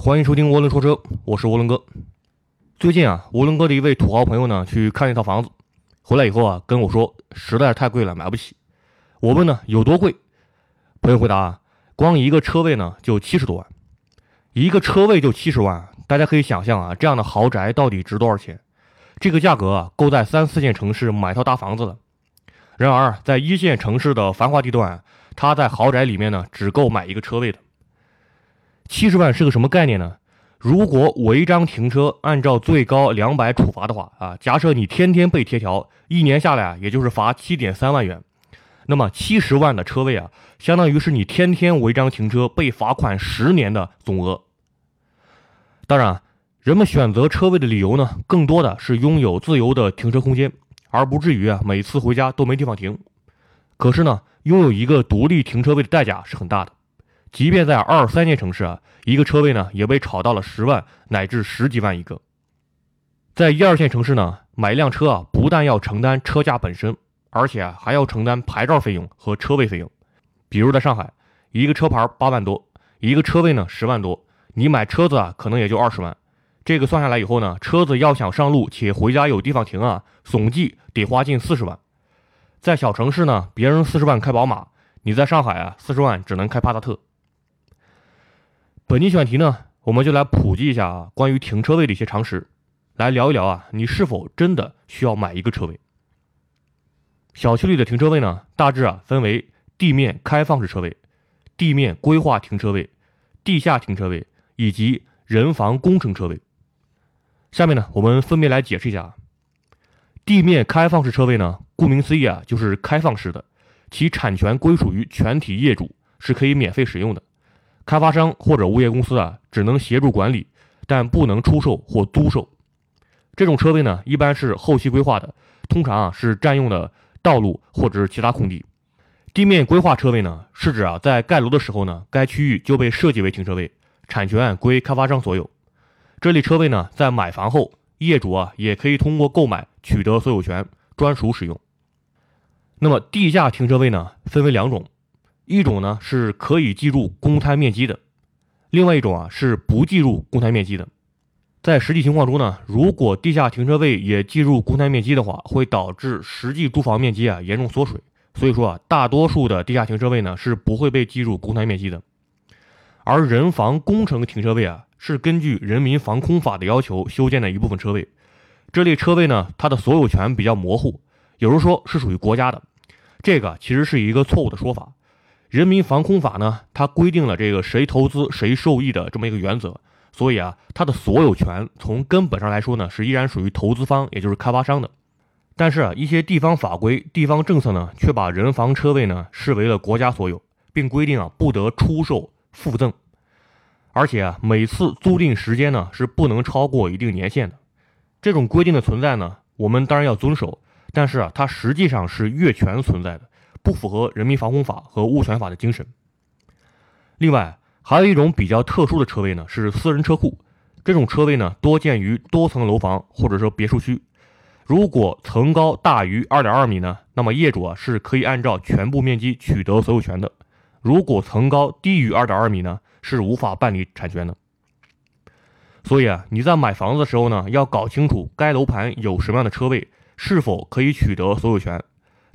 欢迎收听涡轮说车，我是涡轮哥。最近啊，涡轮哥的一位土豪朋友呢，去看一套房子，回来以后啊，跟我说实在是太贵了，买不起。我问呢有多贵，朋友回答啊，光一个车位呢就70多万，一个车位就70万，大家可以想象啊，这样的豪宅到底值多少钱？这个价格啊，够在3、4线城市买套大房子了。然而，在1线城市的繁华地段，它在豪宅里面呢，只够买一个车位的。70万是个什么概念呢？如果违章停车按照最高200处罚的话啊，假设你天天被贴条，1年下来啊，也就是罚 7.3 万元。那么70万的车位啊，相当于是你天天违章停车被罚款10年的总额。当然，人们选择车位的理由呢，更多的是拥有自由的停车空间，而不至于啊每次回家都没地方停。可是呢，拥有一个独立停车位的代价是很大的。即便在2、3线城市啊，一个车位呢也被炒到了10万乃至10几万一个。在1、2线城市呢，买一辆车啊，不但要承担车价本身，而且啊还要承担牌照费用和车位费用。比如在上海，一个车牌8万多，一个车位呢10万多，你买车子啊可能也就20万。这个算下来以后呢，车子要想上路且回家有地方停啊，总计得花近40万。在小城市呢，别人40万开宝马，你在上海啊40万只能开帕萨特。本期选题呢，我们就来普及一下啊关于停车位的一些常识，来聊一聊啊你是否真的需要买一个车位。小区里的停车位呢，大致啊分为地面开放式车位、地面规划停车位、地下停车位以及人防工程车位。下面呢，我们分别来解释一下。地面开放式车位呢，顾名思义啊就是开放式的，其产权归属于全体业主，是可以免费使用的。开发商或者物业公司啊，只能协助管理，但不能出售或租售。这种车位呢，一般是后期规划的，通常啊是占用的道路或者是其他空地。地面规划车位呢，是指啊在盖楼的时候呢，该区域就被设计为停车位，产权归开发商所有。这类车位呢，在买房后，业主啊也可以通过购买取得所有权，专属使用。那么地下停车位呢，分为2种。一种呢是可以计入公摊面积的，另外一种啊是不计入公摊面积的。在实际情况中呢，如果地下停车位也计入公摊面积的话，会导致实际住房面积啊严重缩水。所以说啊，大多数的地下停车位呢是不会被计入公摊面积的。而人防工程停车位啊，是根据人民防空法的要求修建的一部分车位。这类车位呢，它的所有权比较模糊，有人说是属于国家的，这个其实是一个错误的说法。人民防空法呢，它规定了这个谁投资谁受益的这么一个原则，所以啊，它的所有权从根本上来说呢，是依然属于投资方，也就是开发商的。但是啊，一些地方法规、地方政策呢，却把人防车位呢视为了国家所有，并规定啊不得出售、附赠，而且啊每次租赁时间呢是不能超过一定年限的。这种规定的存在呢，我们当然要遵守，但是啊，它实际上是越权存在的。不符合人民防空法和物权法的精神。另外，还有一种比较特殊的车位呢，是私人车库。这种车位呢，多见于多层楼房或者说别墅区。如果层高大于 2.2 米呢，那么业主啊是可以按照全部面积取得所有权的。如果层高低于 2.2 米呢，是无法办理产权的。所以啊，你在买房子的时候呢，要搞清楚该楼盘有什么样的车位，是否可以取得所有权。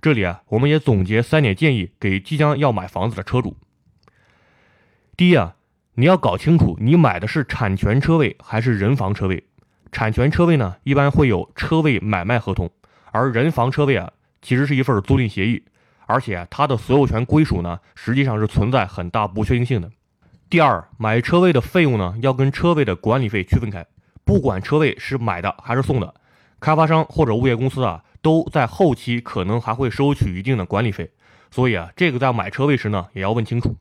这里啊，我们也总结3点建议给即将要买房子的车主。第一啊，你要搞清楚你买的是产权车位还是人防车位。产权车位呢，一般会有车位买卖合同，而人防车位啊，其实是一份租赁协议，而且啊，它的所有权归属呢，实际上是存在很大不确定性的。第二，买车位的费用呢，要跟车位的管理费区分开，不管车位是买的还是送的，开发商或者物业公司啊。都在后期可能还会收取一定的管理费，所以啊，这个在买车位时呢，也要问清楚。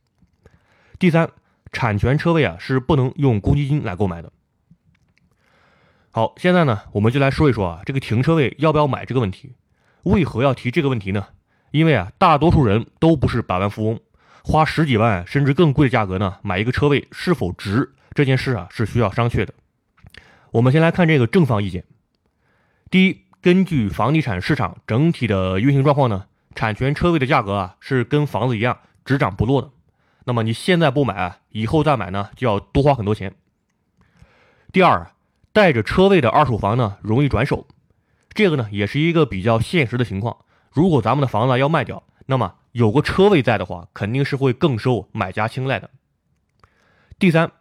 第三，产权车位啊是不能用公积金来购买的。好，现在呢，我们就来说一说啊，这个停车位要不要买这个问题。为何要提这个问题呢？因为啊，大多数人都不是百万富翁，花10几万甚至更贵的价格呢，买一个车位是否值这件事啊，是需要商榷的。我们先来看这个正方意见。第一，根据房地产市场整体的运行状况呢，产权车位的价格啊是跟房子一样只涨不落的。那么你现在不买啊，以后再买呢就要多花很多钱。第二，带着车位的二手房呢容易转手，这个呢也是一个比较现实的情况。如果咱们的房子要卖掉，那么有个车位在的话，肯定是会更受买家青睐的。第三，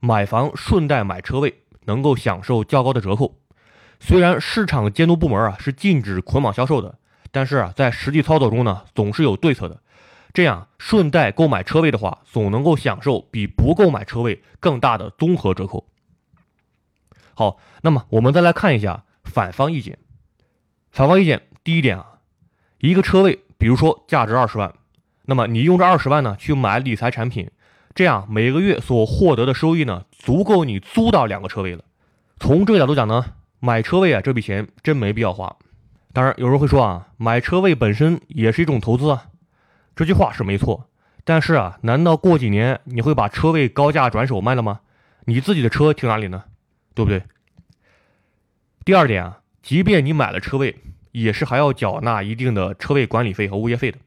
买房顺带买车位，能够享受较高的折扣。虽然市场监督部门是禁止捆绑销售的，但是在实际操作中呢总是有对策的。这样顺带购买车位的话，总能够享受比不购买车位更大的综合折扣。好，那么我们再来看一下反方意见。反方意见第一点一个车位比如说价值20万，那么你用这20万呢去买理财产品，这样每个月所获得的收益呢足够你租到2个车位了。从这个角度讲呢，买车位这笔钱真没必要花。当然有人会说买车位本身也是一种投资这句话是没错，但是难道过几年你会把车位高价转手卖了吗？你自己的车停哪里呢？对不对？第二点即便你买了车位，也是还要缴纳一定的车位管理费和物业费的。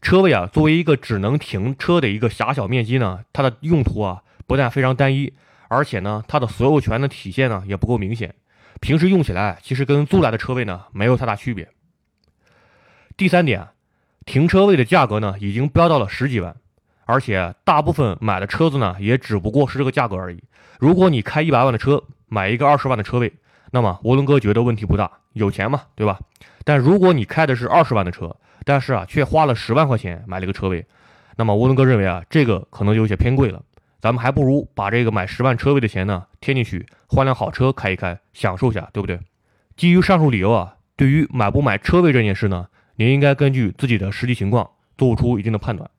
车位作为一个只能停车的一个狭小面积呢，它的用途不但非常单一，而且呢它的所有权的体现呢也不够明显，平时用起来其实跟租来的车位呢没有太大区别。第三点停车位的价格呢已经飙到了10几万，而且大部分买的车子呢也只不过是这个价格而已。如果你开100万的车买一个20万的车位，那么涡轮哥觉得问题不大，有钱嘛，对吧？但如果你开的是20万的车，但是却花了10万块钱买了个车位，那么涡轮哥认为这个可能有些偏贵了，咱们还不如把这个买10万车位的钱呢添进去，换辆好车开一开，享受一下，对不对？基于上述理由对于买不买车位这件事呢，您应该根据自己的实际情况做出一定的判断。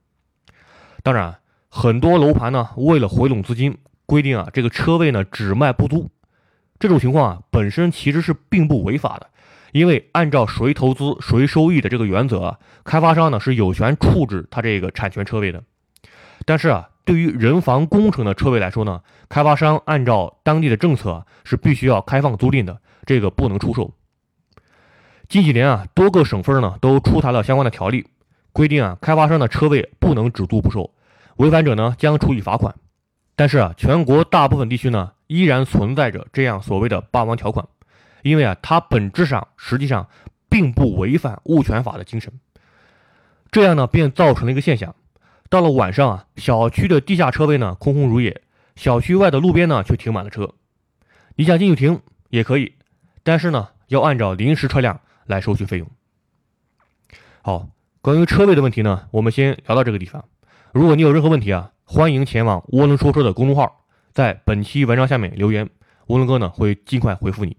当然很多楼盘呢为了回笼资金，规定这个车位呢只卖不租，这种情况本身其实是并不违法的，因为按照谁投资谁收益的这个原则开发商呢是有权处置他这个产权车位的。但是对于人防工程的车位来说呢，开发商按照当地的政策是必须要开放租赁的，这个不能出售。近几年多个省份呢都出台了相关的条例，规定开发商的车位不能只租不售，违反者呢将处以罚款。但是全国大部分地区呢依然存在着这样所谓的霸王条款，因为它本质上实际上并不违反物权法的精神。这样呢便造成了一个现象，到了晚上小区的地下车位呢空空如也，小区外的路边呢却停满了车。你想进去停也可以，但是呢要按照临时车辆来收取费用。好，关于车位的问题呢我们先聊到这个地方。如果你有任何问题欢迎前往涡轮说车的公众号，在本期文章下面留言，涡轮哥呢会尽快回复你。